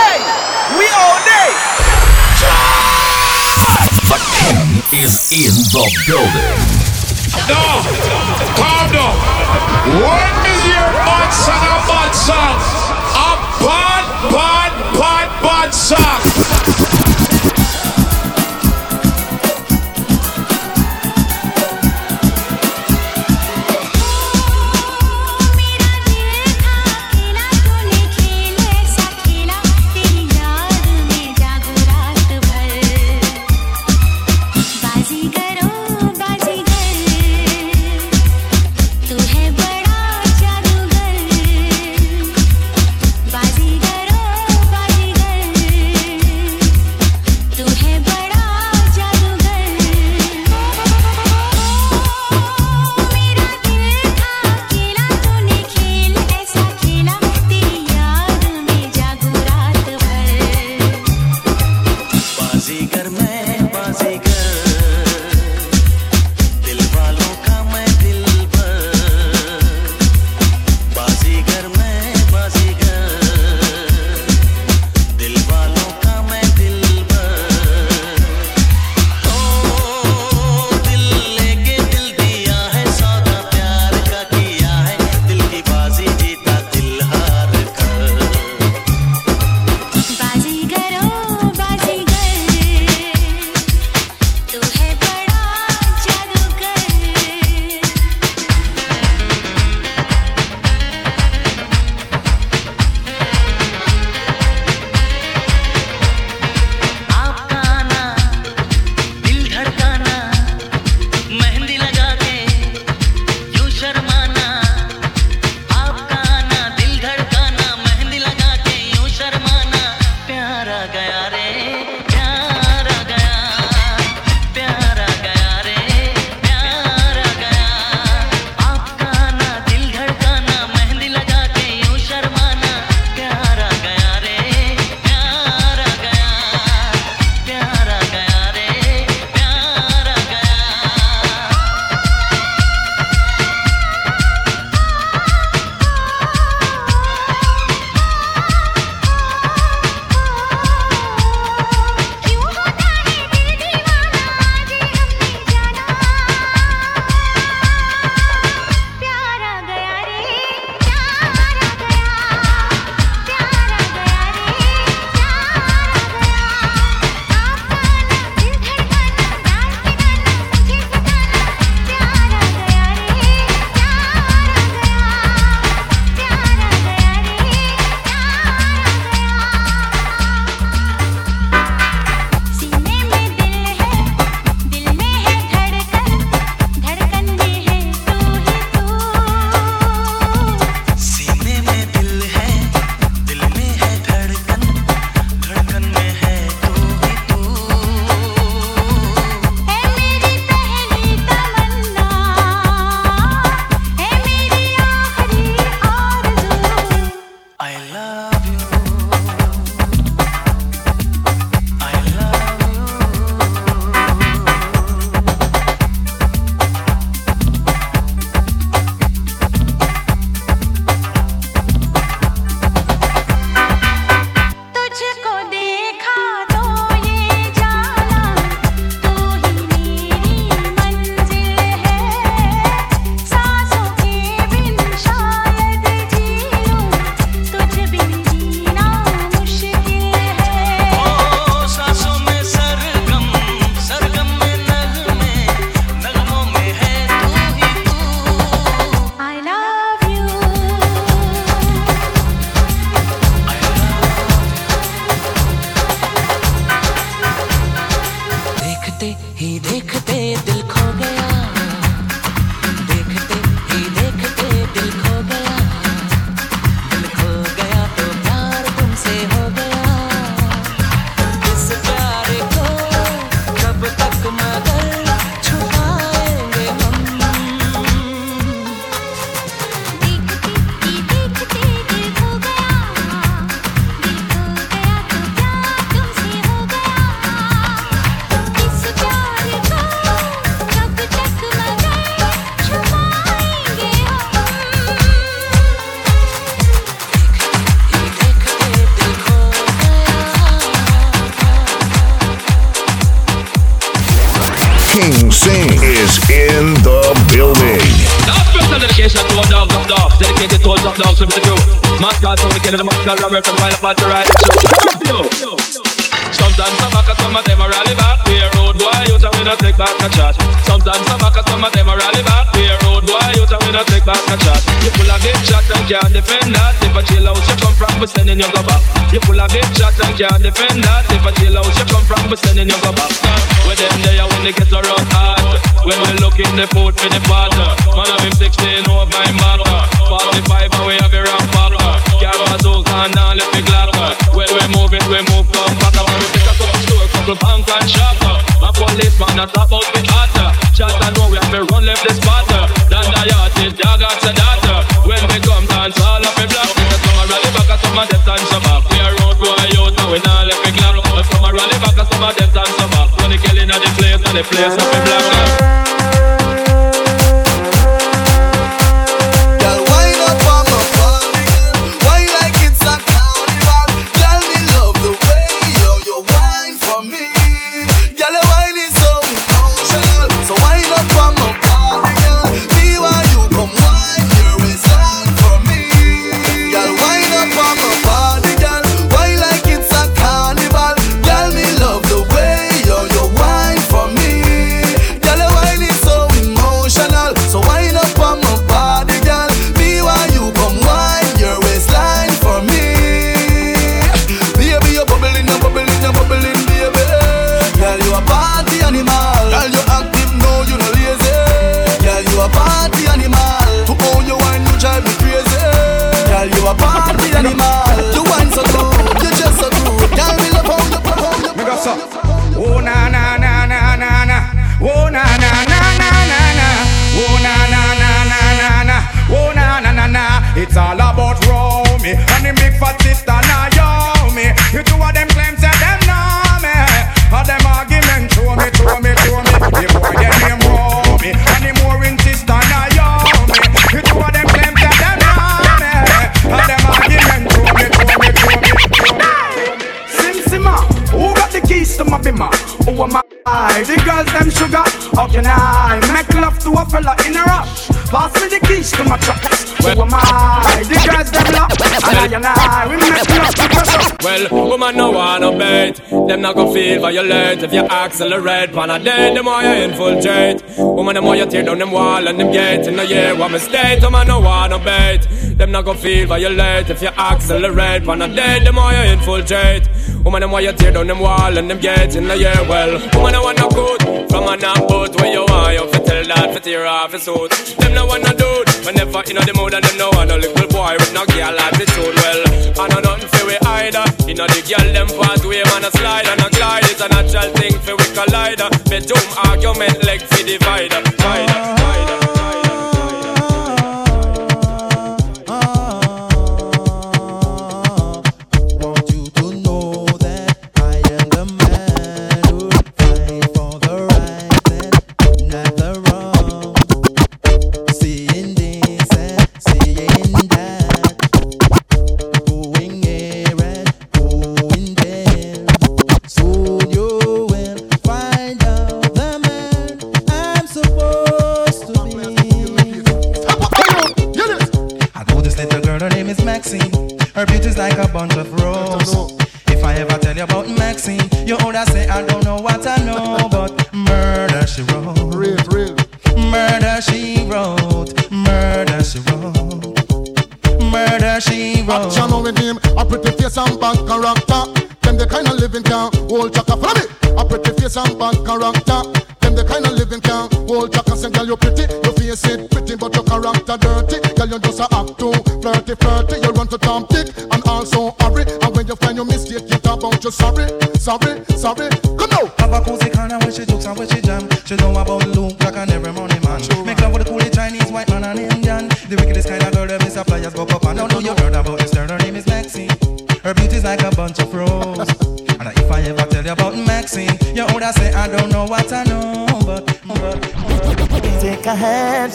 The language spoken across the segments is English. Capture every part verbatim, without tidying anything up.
day. We all day. The king is in the building. No, calm down. What is your butt sock? A butt sock. A butt, butt, butt, butt sock. Singh is in the building. Last special dedication to all dogs and dogs, dedicated to all dogs from the crew. Mascots from the Canada, mascots from the right about the right. Sometimes some backers, some of them are rally back. Be a road boy, you tell me not take back a chat. Sometimes some backers, some of them are rally back. Be a road boy, you tell me not take back a chat. You full of big chat and can't defend that. If a chill out, you come from, we're sending you go back. You full of big chat and can't defend that. If a chill out, you come from, we're sending you go back. With them there when they get around hard. When we look in the food for the partner. Man of him sixteen over my matter. forty-five and we have a round partner. Can't pass out and now let me glad. When we move it, we move from partner. When we pick a couple store, a couple bank and shopper. My policeman a top out with hotter. Chat and know we have to run left this partner. Than the yard is dog and sedator. When we come dance all up in black. Some a rally back and some a death and some back. We are road boy out and we now let me glad. Some a rally back and some a death and some back. When the killing of the place and the place up in black. Woman no want to bait. Them not gonna feel violent. If you accelerate, pan a day, the more you infiltrate. Woman, the more you tear down them wall and them gates. In the year, what mistake? Woman no want to bait. Them not gonna feel violent. If you accelerate, pan a day, the more you infiltrate. Woman, the more you tear down them wall and them gates. In the year, well, woman no want no good. From a not boat where you are, you fit till that for tear off your suit. Them no want no dude. Whenever you know the mood and them no want no little boy with no girl attitude. Well, I know nothing for we either. You know the girl them pathway man a slide and a glide. It's a natural thing for we collider. Bedroom argument like for divider. Divider, divider.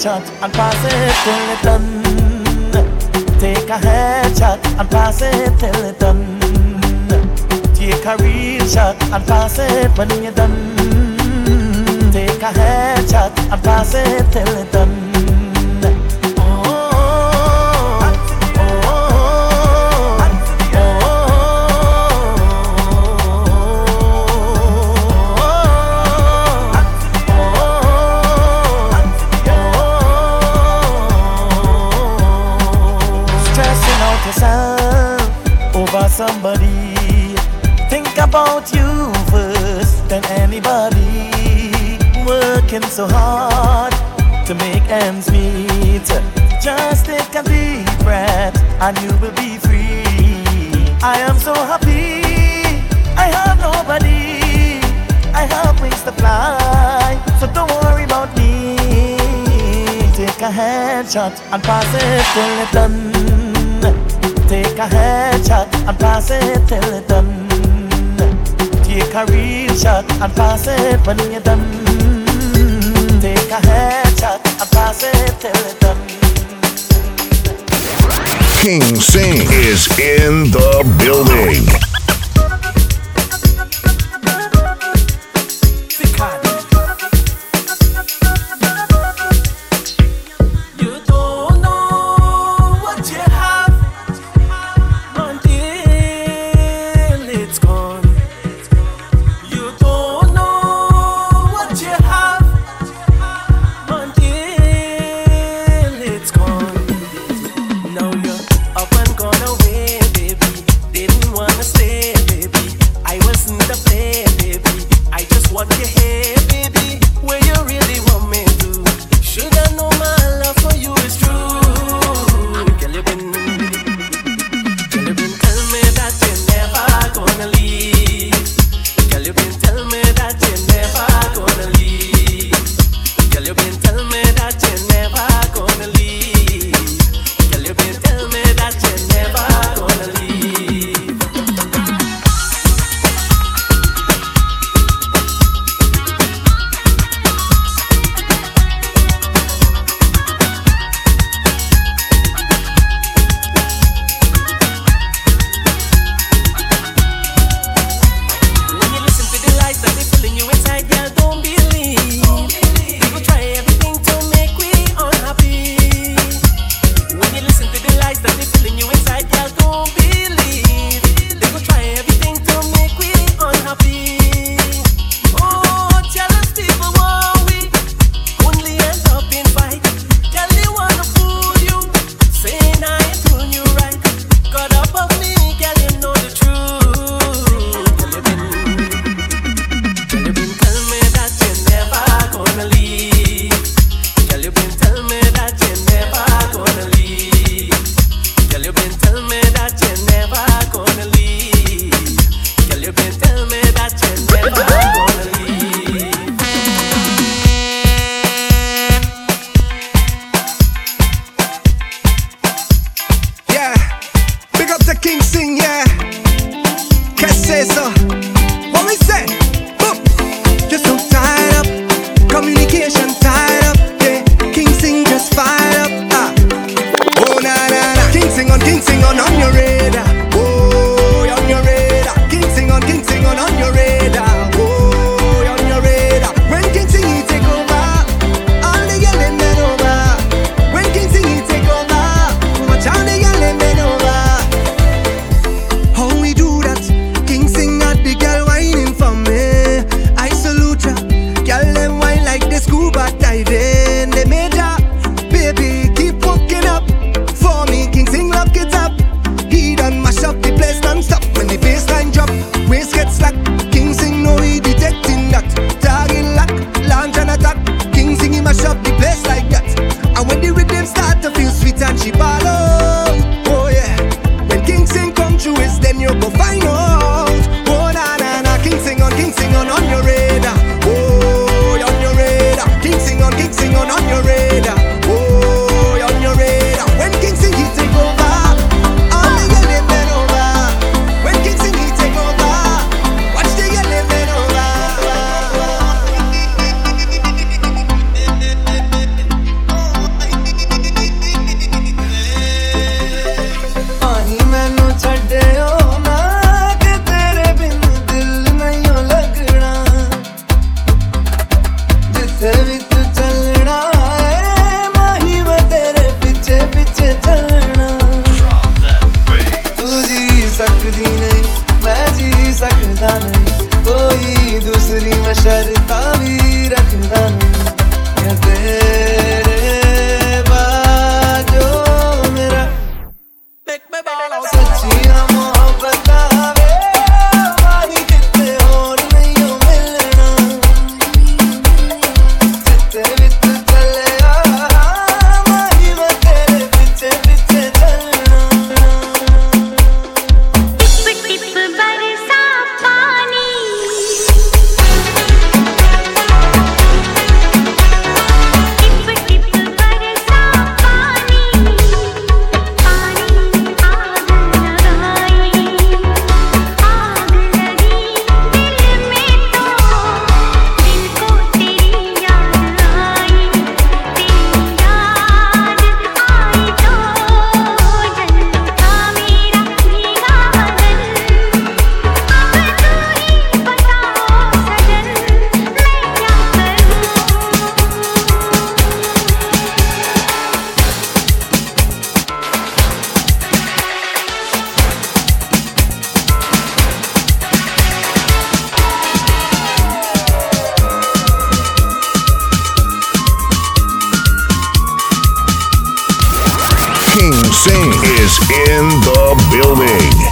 And pass it till it done. Take a headshot and pass it till it done. Take a real shot and pass it when you're done. Take a headshot, I'm tossing it till it's done. Oh, oh, oh, oh, oh. Stressing out yourself over somebody. Think about you first than anybody. Working so hard to make ends meet. Just take a deep breath and you will be free. I am so happy. I have nobody. I have wings to fly, so don't worry about me. Take a headshot and pass it till it's done. Take a headshot and pass it till it's done. Take a real shot and pass it when you're done. Take a headshot and pass it till it's done. King Singh is in the building. How we do that? King Singh at is in the building.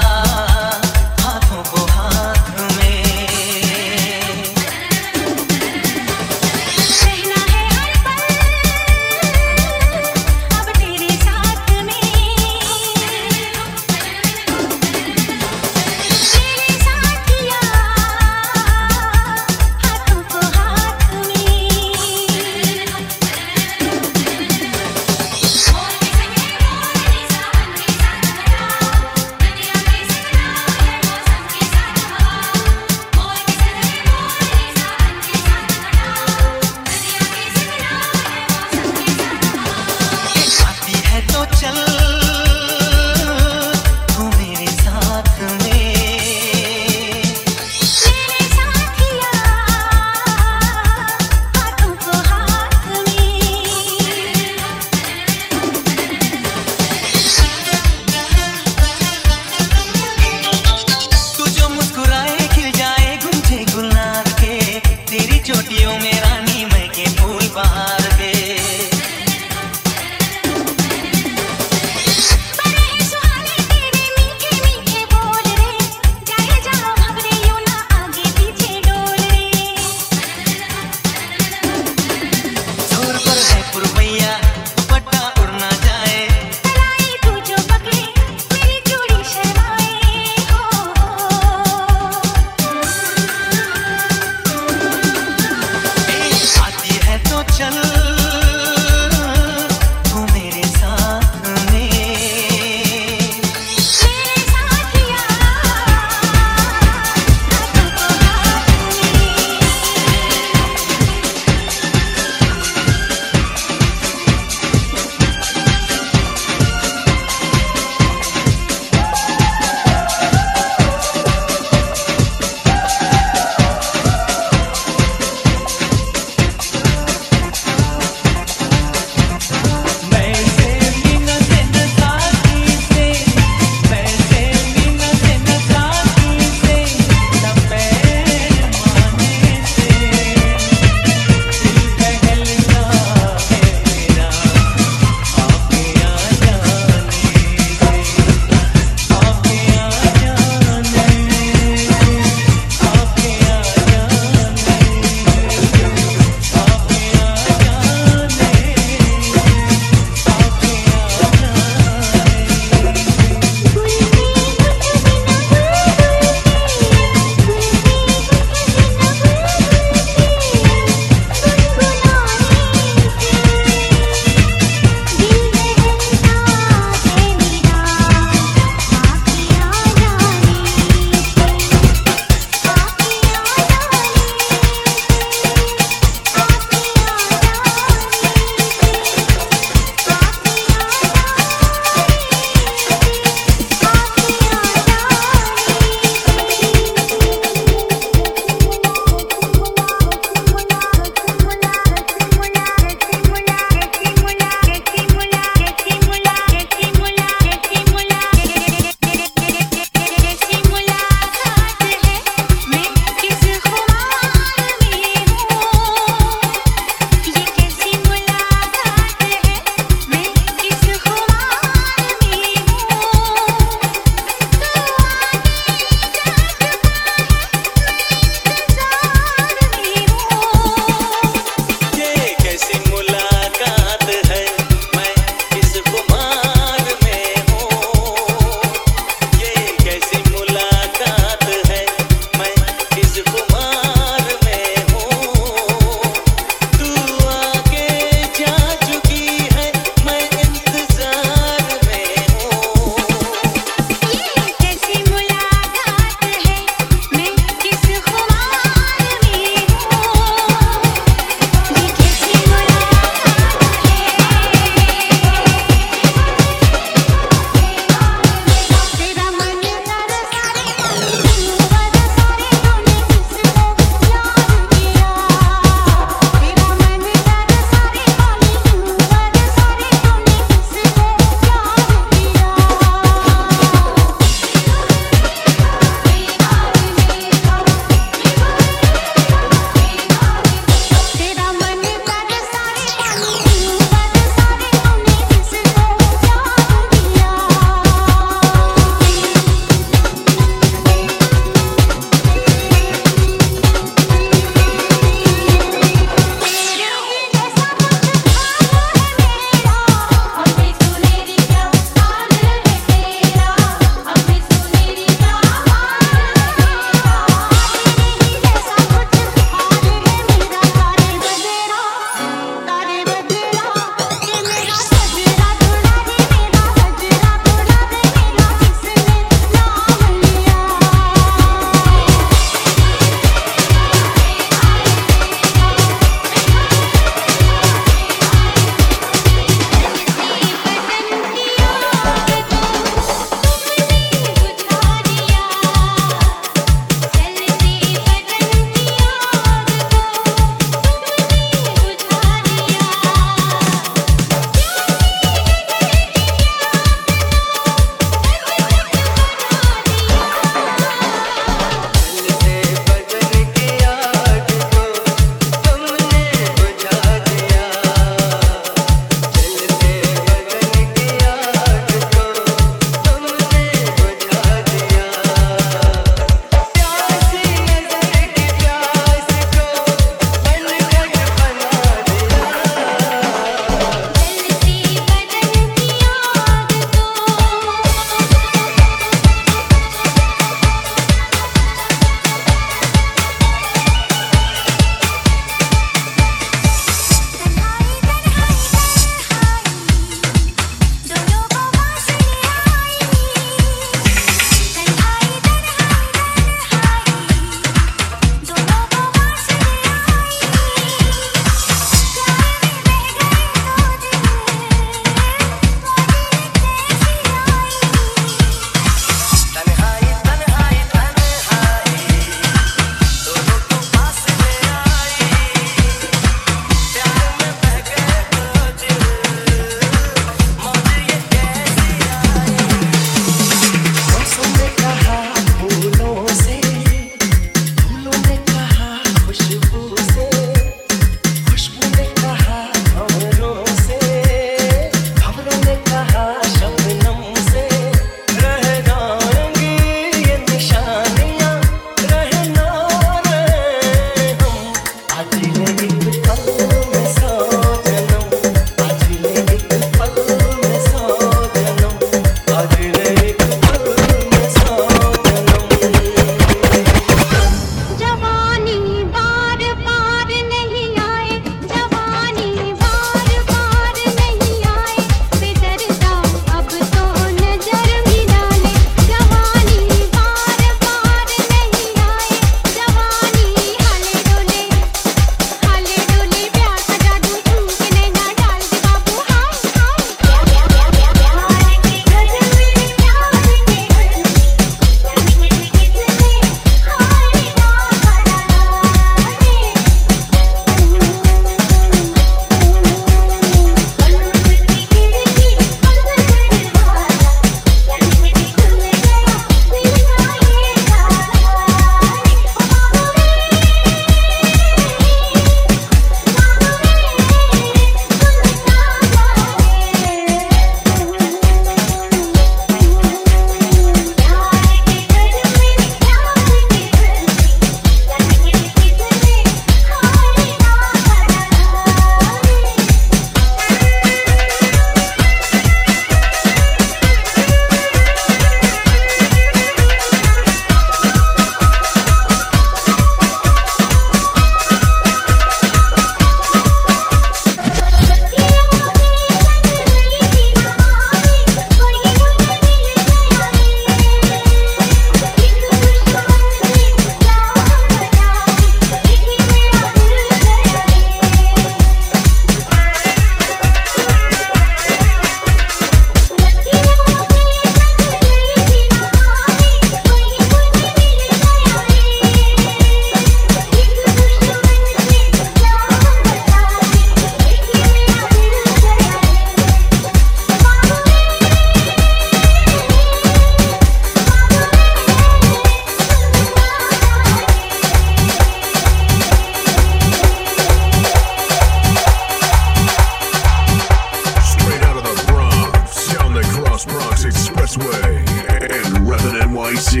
L A C.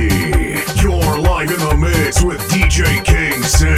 You're live in the mix with D J King Singh.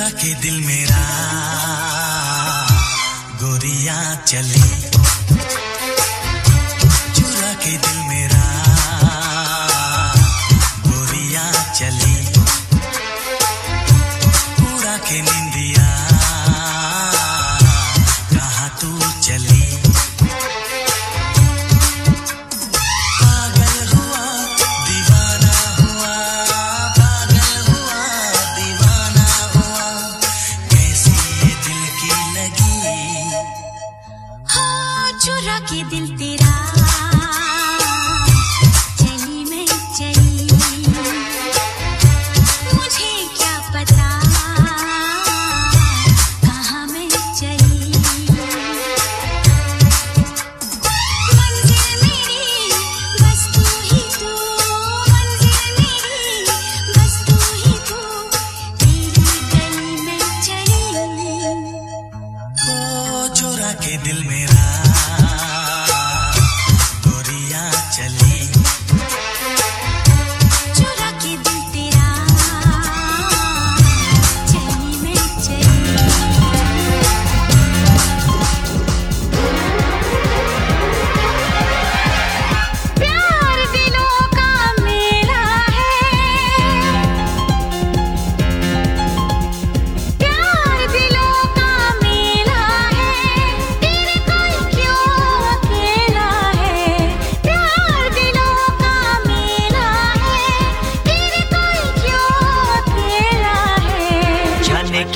रखे दिल मेरा गोरिया चली, चुरा के दिल मेरा गोरिया चली, उड़ा के निंदिया कहाँ तू चली। चुरा के दिल तेरा चली मैं चली, मुझे क्या पता कहाँ मैं चली। मंजिल मेरी बस तू ही तू, मंजिल मेरी बस तू ही तू, तेरी गली में चली। ओ चुरा के दिल मेरा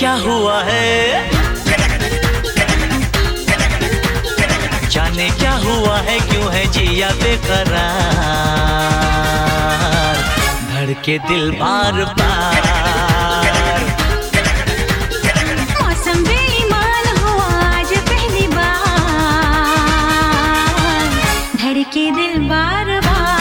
क्या हुआ है, जाने क्या हुआ है, क्यों है जिया बेकरार, धड़के दिल बार बार। मौसम बेईमान हुआ आज पहली बार, धड़के दिल बार बार।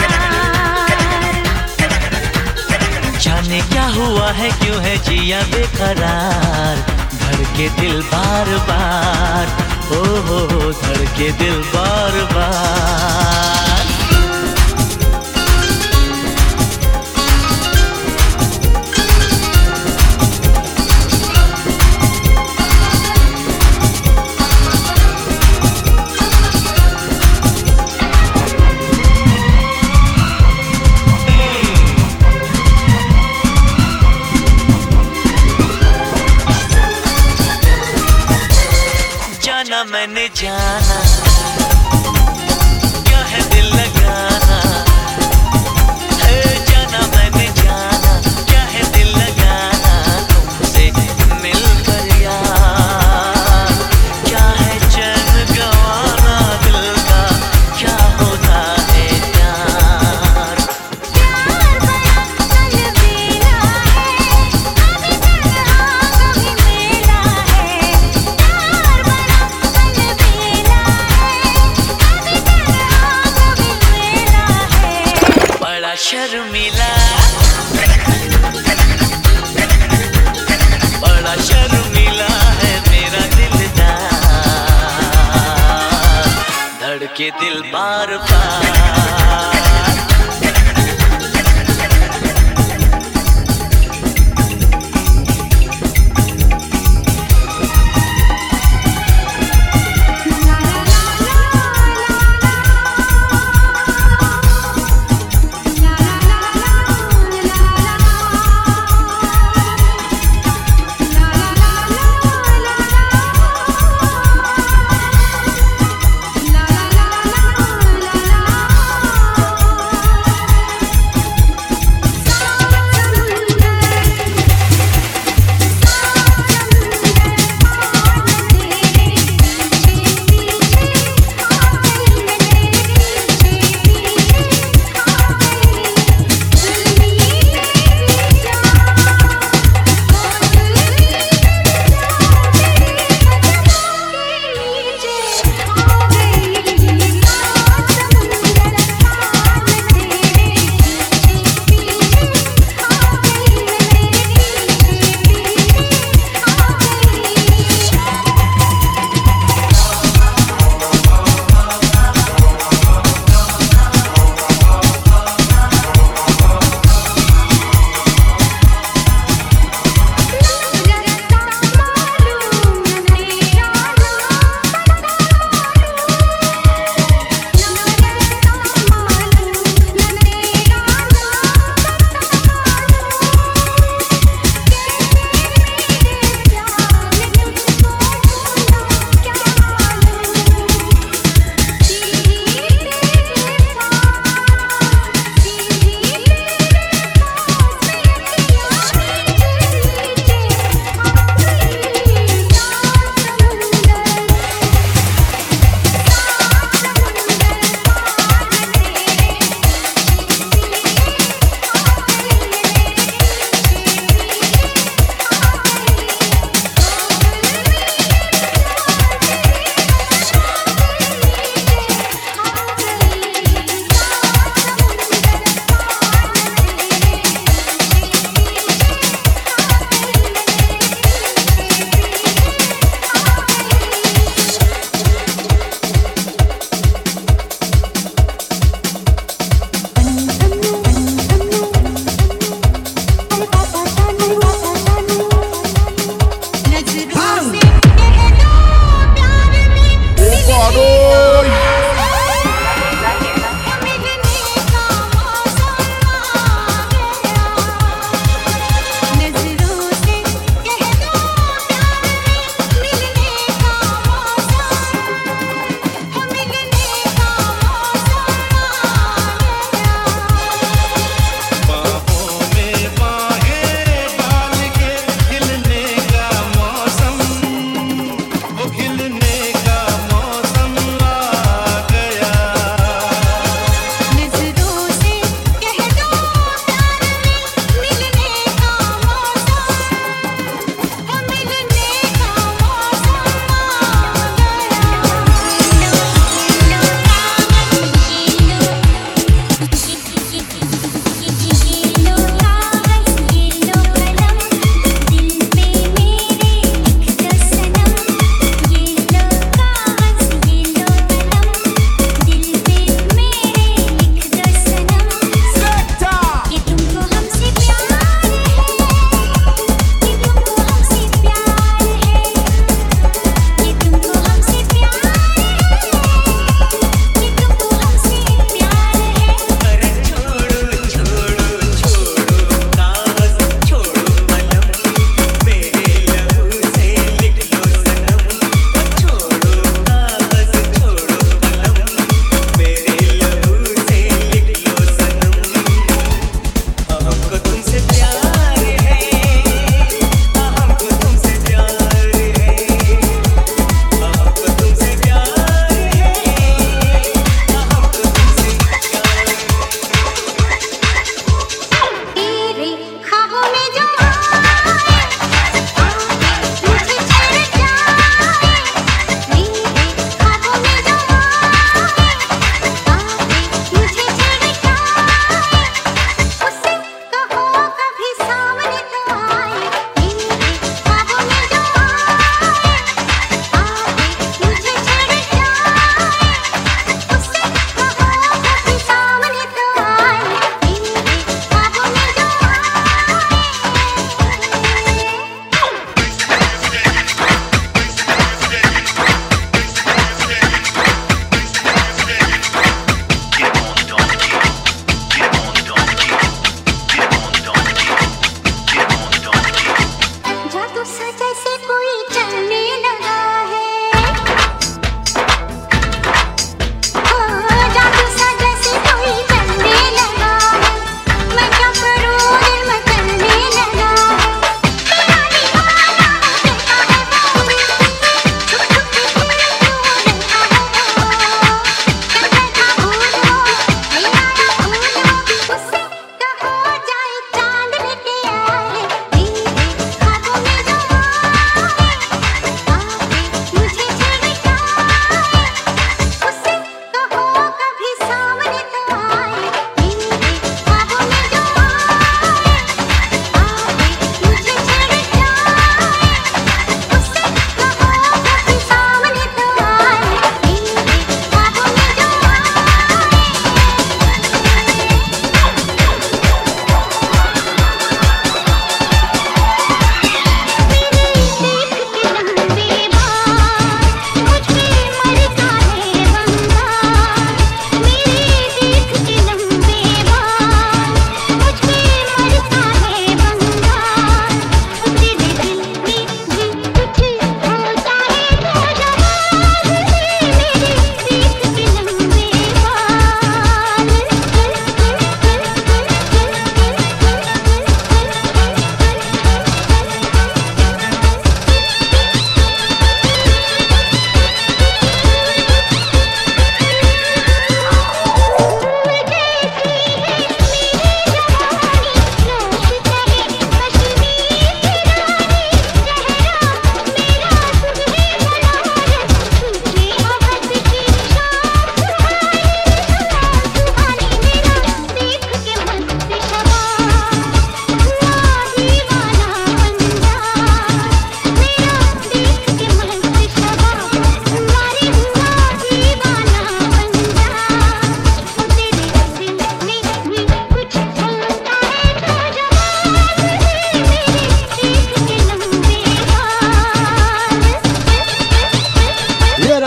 जाने क्या हुआ है, क्यों है जिया बेकरार, धड़के दिल बार बार। ओ हो हो धड़के दिल बार बार। मैंने जाना क्या है दिल लगाना, है जाना मैंने जाना क्या है दिल लगाना, तुमसे मिलकर यार क्या है चैन गवाना, दिल का क्या होता है प्यार। प्यार बड़ा अलबेला है, कभी चढ़ा कभी मेला है, शर्मिला बड़ा शर्मिला है मेरा दिलदार, धड़के दिल बार बार।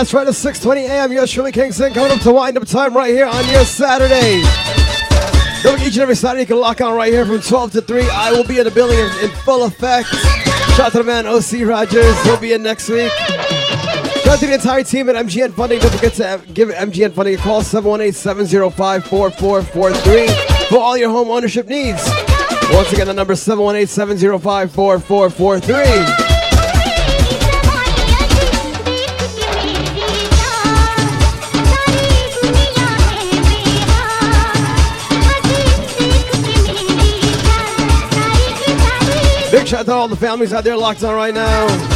That's right, at six twenty a m You're Shirley Kingston coming up to wind-up time right here on your Saturday. Don't each and every Saturday you can lock on right here from twelve to three. I will be in the building in, in full effect. Shout out to the man O C Rogers. He'll be in next week. Shout out to the entire team at M G M Funding. Don't forget to give M G M Funding a call, seven one eight, seven zero five, four four four three for all your home ownership needs. Once again, the number is seven one eight, seven zero five, four four four three. Big shout out to all the families out there locked on right now.